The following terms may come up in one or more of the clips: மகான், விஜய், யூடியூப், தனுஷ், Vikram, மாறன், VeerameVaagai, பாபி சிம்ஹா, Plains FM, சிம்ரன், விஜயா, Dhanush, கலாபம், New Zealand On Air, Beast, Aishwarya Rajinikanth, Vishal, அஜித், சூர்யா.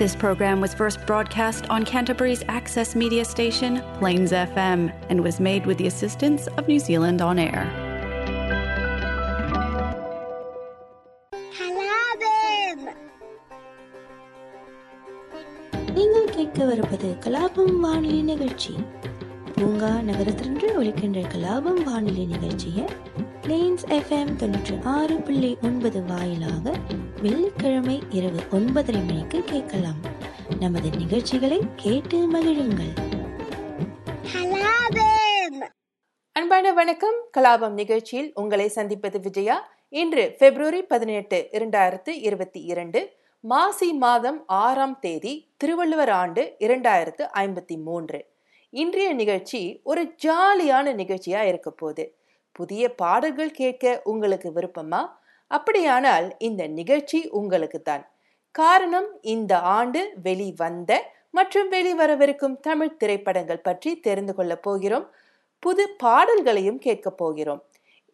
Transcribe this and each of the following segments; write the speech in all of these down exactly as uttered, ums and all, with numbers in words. This program was first broadcast on Canterbury's access media station, Plains F M, and was made with the assistance of New Zealand On Air. கலாபம். நீங்கள் கேட்க வருவது கலாபம் வானொலி நிகழ்ச்சி. பூங்கா நகரத்திலிருந்து ஒலிக்கின்ற கலாபம் வானொலி நிகழ்ச்சியை பிளெயின்ஸ் எஃப்எம் தொன்னூற்றி ஆறு புள்ளி ஒன்பது வாயிலாக வெள்ளிக்கிழமை இரவு ஒன்பதரை மணிக்கு கேட்கலாம். நமது நிகழ்ச்சிகளை கேட்டு மகிழுங்கள். அன்பான வணக்கம். கலாபம் நிகழ்ச்சியில் உங்களை சந்திப்பது விஜயா. இன்று பிப்ரவரி பதினெட்டு இரண்டாயிரத்து இருபத்தி இரண்டு மாசி மாதம் ஆறாம் தேதி, திருவள்ளுவர் ஆண்டு இரண்டாயிரத்து ஐம்பத்தி மூன்று. இன்றைய நிகழ்ச்சி ஒரு ஜாலியான நிகழ்ச்சியா இருக்க போகுது. புதிய பாடல்கள் கேட்க உங்களுக்கு விருப்பமா? அப்படியானால் இந்த நிகழ்ச்சி உங்களுக்கு தான். காரணம், இந்த ஆண்டு வெளிவந்த மற்றும் வெளிவரவிருக்கும் தமிழ் திரைப்படங்கள் பற்றி தெரிந்து கொள்ள போகிறோம். புது பாடல்களையும் கேட்க போகிறோம்.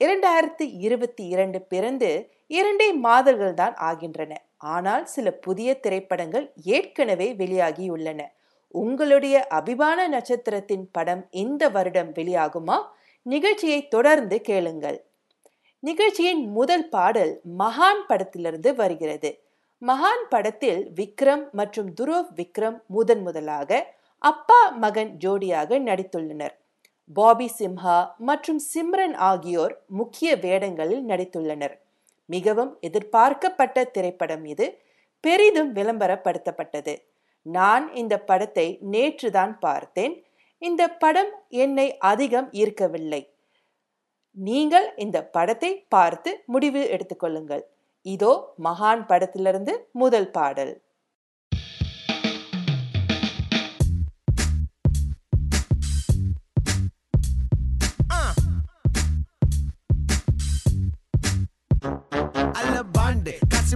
இரண்டாயிரத்தி இருபத்தி இரண்டு பிறந்து இரண்டே மாதங்கள் தான் ஆகின்றன. ஆனால் சில புதிய திரைப்படங்கள் ஏற்கனவே வெளியாகியுள்ளன. உங்களுடைய அபிமான நட்சத்திரத்தின் படம் இந்த வருடம் வெளியாகுமா? நிகழ்ச்சியை தொடர்ந்து கேளுங்கள். நிகழ்ச்சியின் முதல் பாடல் மகான் படத்திலிருந்து வருகிறது. மகான் படத்தில் விக்ரம் மற்றும் துருவ் விக்ரம் முதன் முதலாக அப்பா மகன் ஜோடியாக நடித்துள்ளனர். பாபி சிம்ஹா மற்றும் சிம்ரன் ஆகியோர் முக்கிய வேடங்களில் நடித்துள்ளனர். மிகவும் எதிர்பார்க்கப்பட்ட திரைப்படம் இது. பெரிதும் விளம்பரப்படுத்தப்பட்டது. நான் இந்த படத்தை நேற்று தான் பார்த்தேன். இந்த படம் என்னை அதிகம் ஈர்க்கவில்லை. நீங்கள் இந்த படத்தை பார்த்து முடிவு எடுத்துக்கொள்ளுங்கள். இதோ மகான் படத்திலிருந்து முதல் பாடல்.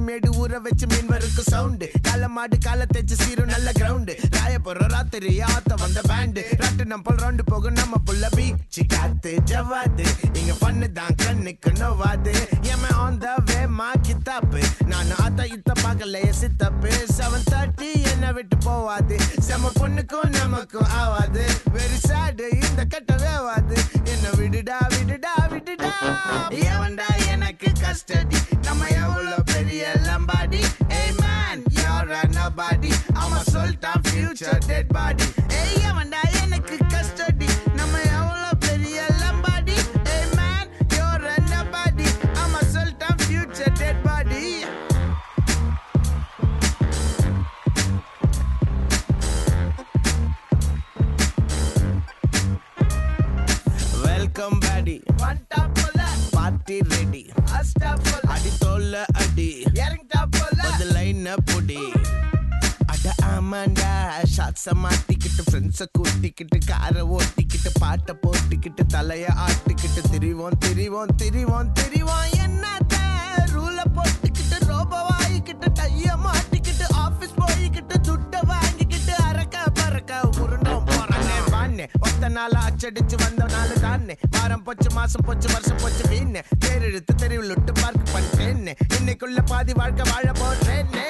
மேடு ஊற வச்சு மீன் வருக்கு சவுண்டு காலமாடு கால தேச்சு சீரும் நல்ல கிரவுண்டு ராயபுர ராத்திரி ஆத்த வந்த பேண்டு ராட்டு நம்பல் ரவுண்டு போகும் நம்ம புள்ள பீச்சு காத்து ஜவாது இங்க பண்ணுதான் கண்ணுக்கு நோவாது ஏமே ஆன் த வே மா கித்தாப்பு நான் ஆத்தா இத்த பார்க்கல சித்தப்பு செவன் தேர்ட்டி என்ன விட்டு போவாது செம பொண்ணுக்கும் நமக்கும் ஆவாது வெரி சாடு இந்த கட்டவே ஆவாது என்ன விடுடா விடுடா விடுடா ஏவண்டா எனக்கு கஸ்டடி நம்ம எவ்வளோ பெரிய Lombardi, hey man, you're a nobody. I'm a sultan, future dead body. Hey, I'm under enakku custody. Namma evlo periya Lombardi, hey man, you're a nobody. I'm a sultan, future dead body. Welcome, buddy. One top pull-up, party ready. Astapala, adi tolla adi. பாட்ட போட்டுக்கிட்டு தலைய ஆட்டிக்கிட்டு திரிவோம் திரிவோம் திரிவோம் திரிவோம் என்னத்த ரூல போட்டுக்கிட்டு ரோபவாயிக்கிட்டு டைய மாட்டிக்கிட்டு office போய்கிட்டு துட்ட வாங்கிக்கிட்டு அரக்கா பறக்கா உருண்டோம் போறானே வாண்ணே ஒத்த நாள அச்சடிச்சு வந்த நாள் தானே வாரம் போச்சு மாசம் போச்சு வருஷம் போச்சு மீன் பேரெழுத்து தெருவிலுட்டு பார்க்க பண்ணிட்டேன்னு இன்னைக்குள்ள பாதி வாழ்க்கை வாழ போடுறேன்னு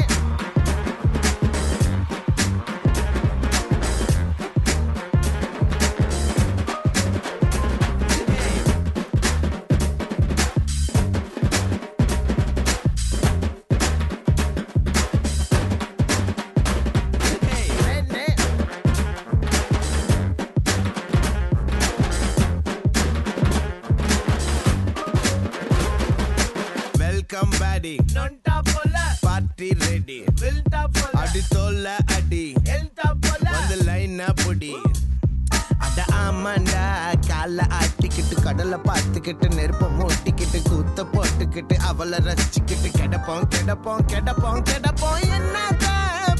கெடப்போம் கெடப்போம் கெடப்போம் என்னத்த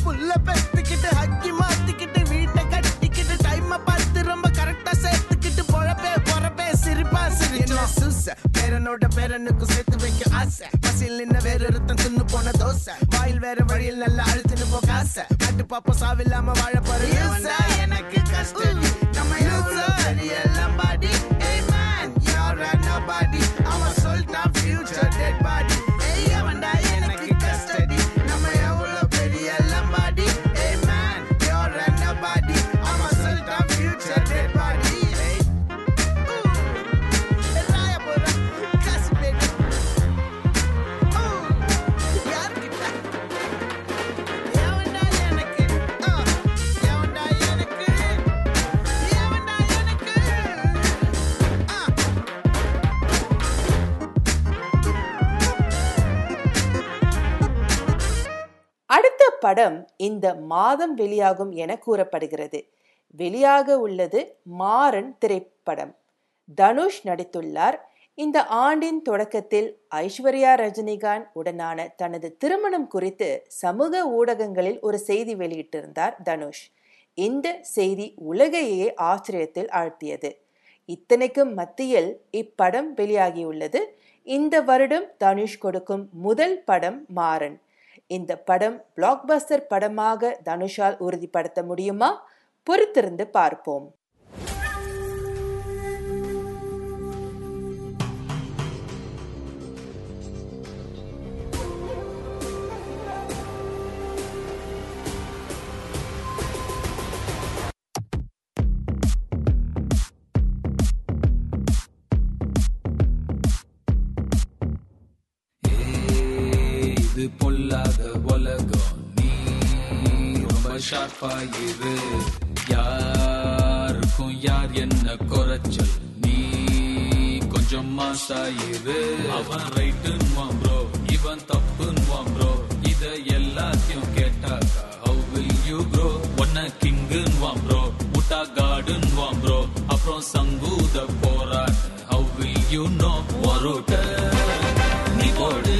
புள்ள பெத்துக்கிட்டு ஹக்கி மாத்திக்கிட்டு வீட்டை கட்டிக்கிட்டு டைமை பார்த்து ரொம்ப கரெக்டா சேர்த்துக்கிட்டு பொழப்பே பொறப்பே சிரிப்பா சிரிச்சா சூச பேரனோட பேரனுக்கு சேர்த்து வைக்க ஆசை பசியில் நின்ன வேற ஒருத்தன் தின்னு போன தோசை வாயில் வேற வழியில் நல்லா அழுத்துன்னு போ காசை கட்டு பாப்பா சாவில்லாம வாழ போறேன் எனக்கு கஷ்டம் Hey, படம் இந்த மாதம் வெளியாகும் என கூறப்படுகிறது. வெளியாக உள்ளது மாறன் திரைப்படம். தனுஷ் நடித்துள்ளார். இந்த ஆண்டின் தொடக்கத்தில் ஐஸ்வர்யா ரஜினிகாந்த் உடனான தனது திருமணம் குறித்து சமூக ஊடகங்களில் ஒரு செய்தி வெளியிட்டிருந்தார் தனுஷ். இந்த செய்தி உலகையே ஆச்சரியத்தில் ஆழ்த்தியது. இத்தனைக்கும் மத்தியில் இப்படம் வெளியாகியுள்ளது. இந்த வருடம் தனுஷ் கொடுக்கும் முதல் படம் மாறன். இந்த படம் பிளாக்பஸ்டர் படமாக தனுஷால் உறுதிப்படுத்த முடியுமா? பொறுத்திருந்து பார்ப்போம். பொல்லாத உலகம் நீ ரொம்ப ஷார்ப்பாயிரு. யாருக்கும் யார் என்ன குறைச்சல், நீ கொஞ்சம் மாசாயிரு. அவன் ரைட்டுன்னு ப்ரோ, இவன் தப்புன்னு ப்ரோ, இத எல்லாத்தையும் கேட்டாக்கா ஹவ் வில் யூ ப்ரோ. ஒன்ன கிங்குன்னு ப்ரோ, முட்டா காடுன்னு ப்ரோ, அப்புறம் சங்கூத போராட் ஹவ் வில் யூ நோ. ஒரோட்ட நீ போடு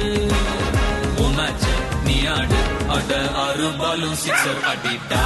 நீயாடு அட ஆறு பாலும் சிக்ஸர் அடிட்டா.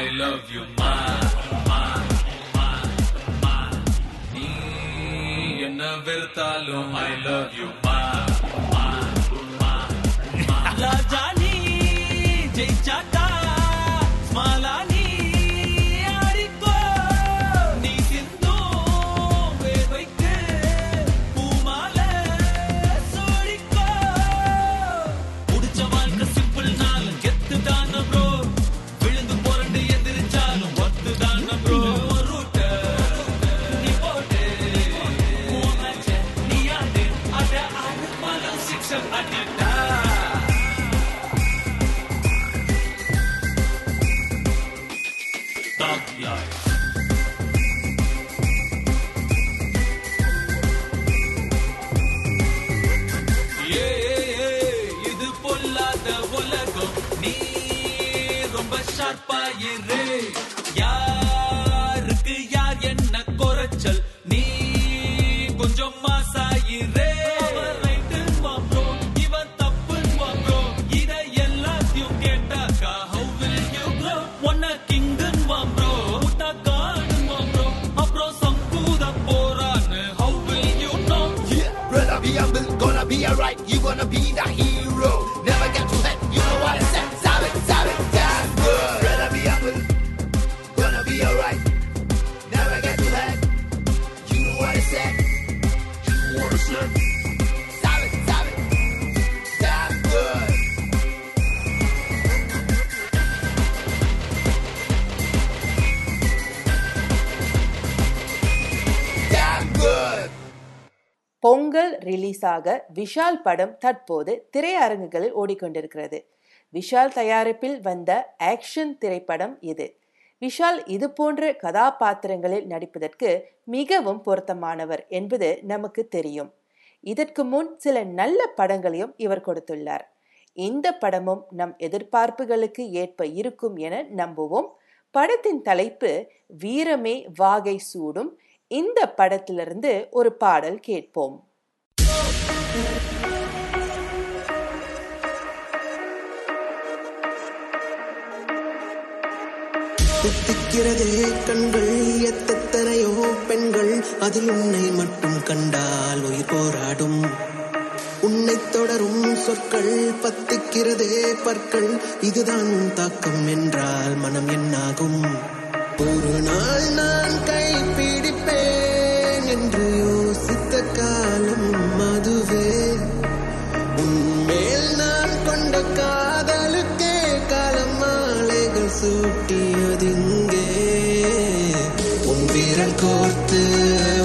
I love you ma ma ma ma nee enna vertalo I love you ma ma ma ma la jani jai chata malani ariko nee sindu ve vaikke poomala soliko pudicha valka simple naal gettu dana bro. யாருக்கு யார் என்ன குறைச்சல், நீ கொஞ்சம் மாசாயிரே. இவன் தப்புன்னு இத எல்லாத்தையும் கேட்டாக்கா ஹவ் வில் யூ ப்ரோ. ஒன்ன கிங்குன்னு ப்ரோ, முட்டா காடுன்னு ப்ரோ, அப்புறம் சங்கூத போறான்னு how will you know. Brother be humble, gonna be alright, you gonna be the hero. Never get too bad, you know what I said. Pongal ரிலீஸாக விஷால் படம் தற்போது திரையரங்குகளில் ஓடிக்கொண்டிருக்கிறது. விஷால் தயாரிப்பில் வந்த ஆக்ஷன் திரைப்படம் இது. விஷால் இது போன்ற கதாபாத்திரங்களில் நடிப்பதற்கு மிகவும் பொருத்தமானவர் என்பது நமக்கு தெரியும். இதற்கு முன் சில நல்ல படங்களையும் இவர் கொடுத்துள்ளார். இந்த படமும் நம் எதிர்பார்ப்புகளுக்கு ஏற்ப இருக்கும் என நம்புவோம். படத்தின் தலைப்பு வீரமே வாகை சூடும். இந்த படத்திலிருந்து ஒரு பாடல் கேட்போம். குத்திக்கிறதே கண்கள் எத்தனையோ பெண்கள் அதில் உன்னை மட்டும் கண்டால் உயிர் போராடும். உன்னை தொடரும் சொற்கள் பத்திக்கிறதே பற்கள், இதுதான் உன் தாக்கம் என்றால் மனம் என்னாகும்? ஒரு நாள் நான் கைப்பிடிப்பேன் என்று யோசித்த காலம் மதுவே. உன்மேல் நான் கொண்ட காதலுக்கே காலம் மாலைகள் சூட்டியதிங்கே. உன் வீரல் கோர்த்து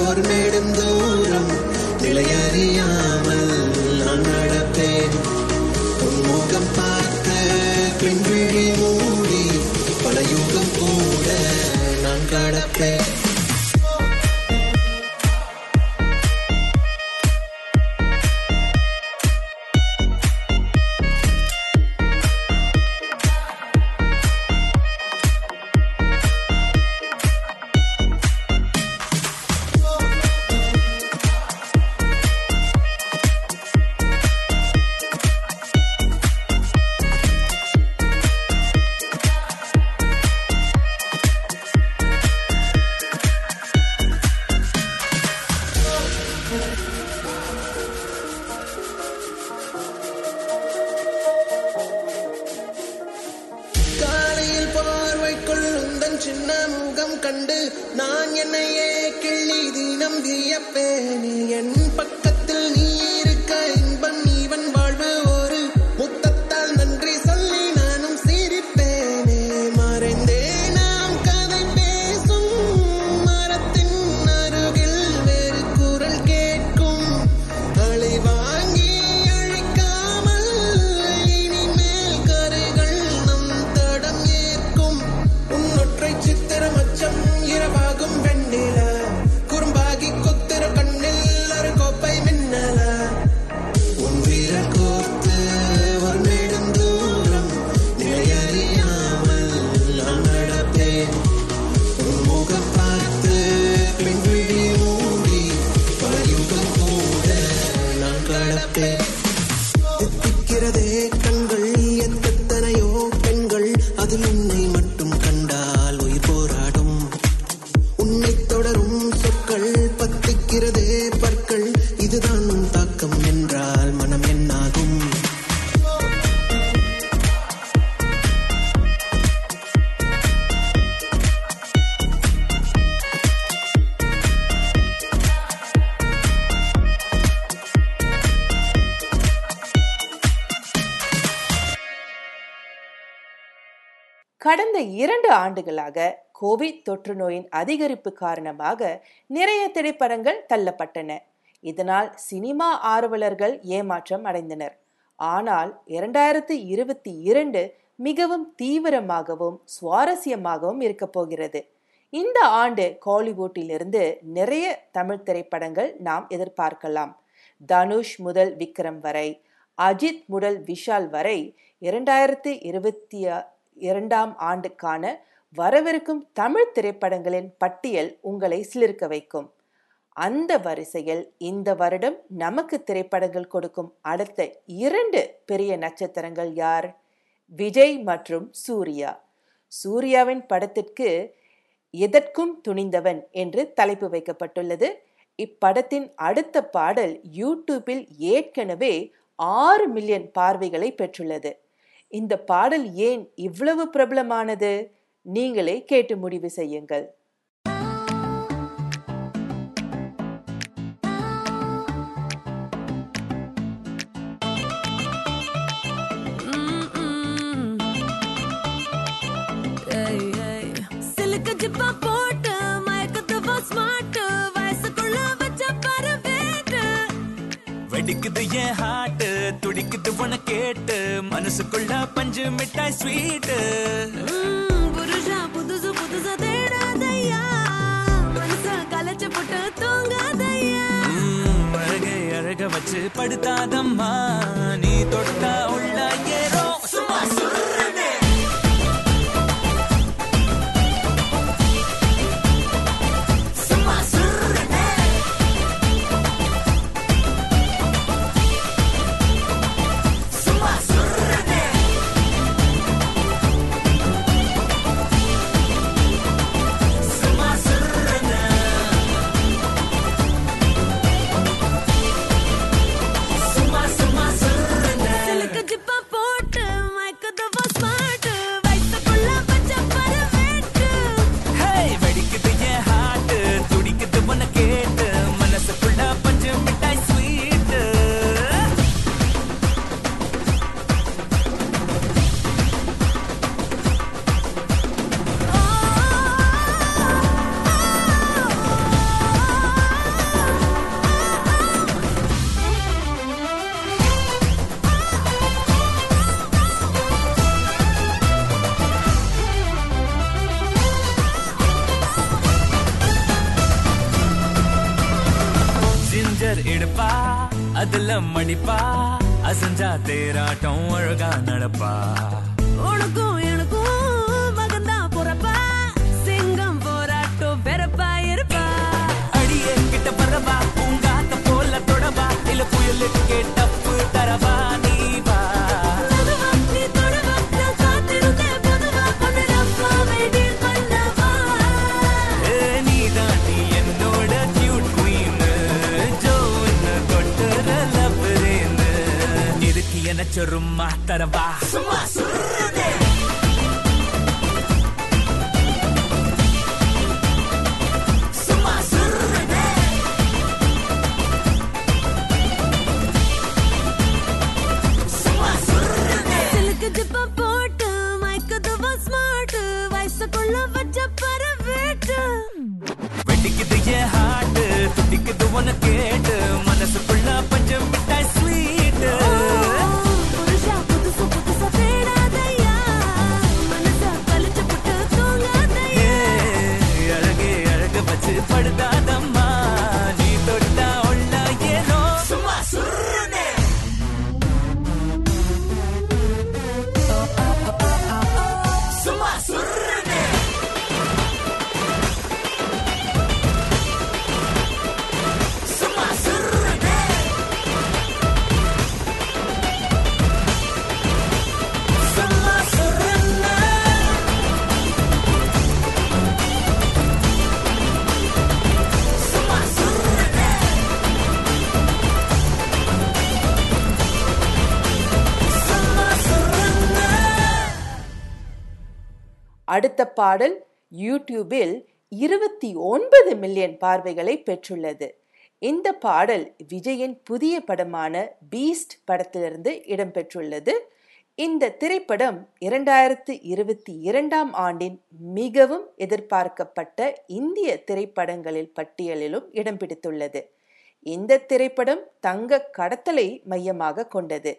ஒரு நெடும் தூரம் நிலையறியாமல் நான் நடப்பேன். உன் முகம் பார்த்த பின் விழி மூடி பல யுகம் கூட நான் கடப்பேன். கடந்த இரண்டு ஆண்டுகளாக கோவிட் தொற்று நோயின் அதிகரிப்பு காரணமாக நிறைய திரைப்படங்கள் தள்ளப்பட்டன. இதனால் சினிமா ஆர்வலர்கள் ஏமாற்றம் அடைந்தனர். ஆனால் இரண்டாயிரத்தி இருபத்தி இரண்டு மிகவும் தீவிரமாகவும் சுவாரஸ்யமாகவும் இருக்க போகிறது. இந்த ஆண்டு காலிவுட்டிலிருந்து நிறைய தமிழ் திரைப்படங்கள் நாம் எதிர்பார்க்கலாம். தனுஷ் முதல் விக்ரம் வரை, அஜித் முதல் விஷால் வரை இரண்டாயிரத்தி இருபத்தி இரண்டாம் ஆண்டுக்கான வரவிருக்கும் தமிழ் திரைப்படங்களின் பட்டியல் உங்களை சிலிர்க்க வைக்கும். அந்த வரிசையில் இந்த வருடம் நமக்கு திரைப்படங்கள் கொடுக்கும் அடுத்த இரண்டு பெரிய நட்சத்திரங்கள் யார்? விஜய் மற்றும் சூர்யா. சூர்யாவின் படத்திற்கு எதற்கும் துணிந்தவன் என்று தலைப்பு வைக்கப்பட்டுள்ளது. இப்படத்தின் அடுத்த பாடல் யூடியூப்பில் ஏற்கனவே ஆறு மில்லியன் பார்வைகளை பெற்றுள்ளது. இந்த பாடல் ஏன் இவ்வளவு பிரபலமானது? நீங்களே கேட்டு முடிவு செய்யுங்கள். வெடிக்குது என் ஹார்ட், துடிக்குது உன கேட்டு, மனசுக்குள்ள பஞ்சு மிட்டாய் ஸ்வீட். புருஷா புதுசு புதுசா தேடாதையா, மனசா கலச்சு போட்டு தூங்காதையா. அழகை அழக வச்சு படுத்தாதம்மா, நீ தொட்டா உள்ள ஏறோ சும்மா சொல்றே. அதுல மணிப்பா அசஞ்சா தேராட்டம் அழகா நடப்பா. உனக்கும் எனக்கும் மகந்தா போறப்பா, சிங்கம் போராட்டம் பெறப்பா இருப்பா. அடியே கிட்ட பரவா, பூங்காத்த போல தொடவா, இல்ல புயலுக்கே தப்பு தரவா. நீவா சும்மா தரவா, சும்மா சுருதே. வெட்டிக்குது ஏ ஹார்ட், துடிக்குது உன கேட்டு, மனசுக்குள்ள பஞ்சம் மிட்டாய் ஸ்வீட். படுதாதம்மா நீ தொட்டா உள்ள ஏனோ சும்மா சுருனே. சும்மா சுருனே. சும்மா சுருனே. சும்மா சுருனே. அடுத்த பாடல் யூடியூபில் இருபத்தி ஒன்பது மில்லியன் பார்வைகளை பெற்றுள்ளது. இந்த பாடல் விஜயின் புதிய படமான பீஸ்ட் படத்திலிருந்து இடம்பெற்றுள்ளது. இந்த திரைப்படம் இரண்டாயிரத்து இருபத்தி இரண்டாம் ஆண்டின் மிகவும் எதிர்பார்க்கப்பட்ட இந்திய திரைப்படங்களில் பட்டியலிலும் இடம் பிடித்துள்ளது. இந்த திரைப்படம் தங்க கடத்தலை மையமாக கொண்டது.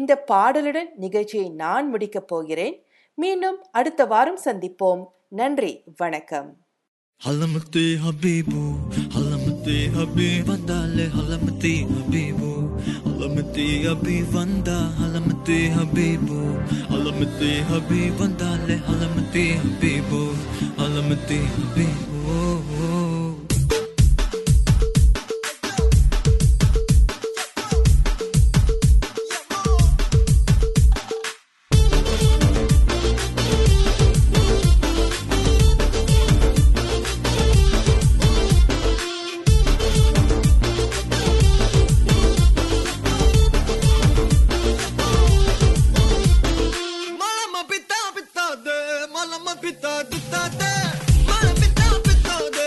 இந்த பாடலுடன் நிகழ்ச்சியை நான் முடிக்கப் போகிறேன். மீண்டும் அடுத்த வாரம் சந்திப்போம். நன்றி, வணக்கம். ஹலமத்தே ஹபீபு, ஹலமத்தே ஹபீ வந்தாலே, ஹலமத்தே ஹபீபு, ஹலமத்தே ஹபீ வந்தா, ஹலமத்தே ஹபீபு, ஹலமத்தே ஹபீ வந்தாலே, ஹலமத்தே Habib, ஹலமத்தே Habib. Mala ma pita pita de, mala pita pita de.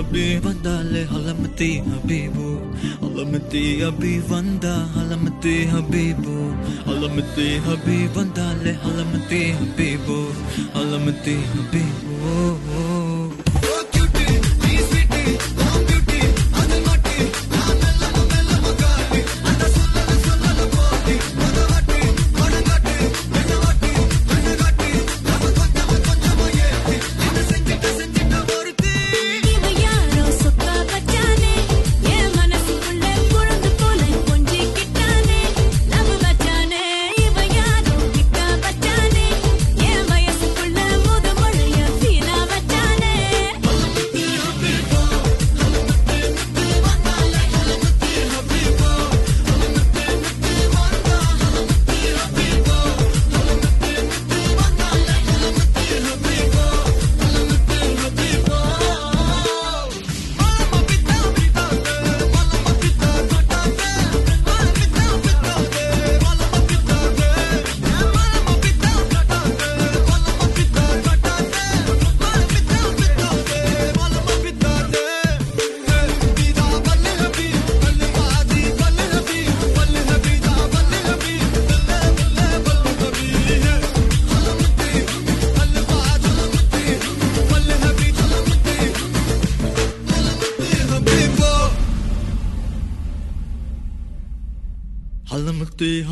அப்படியே வந்தாலே அலமத்தி அபிபு அலமத்தி அபி வந்தா அலமத்தி அபிபு அலமத்தி அபி வந்தாலே அலமத்தி அபிபு அலமத்தி அபிபு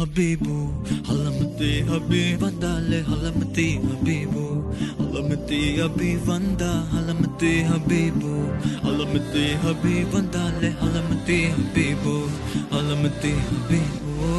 habibu halamati habi vandale halamati habibu halamati habi vanda halamati habibu halamati habi vandale halamati habibu halamati habibu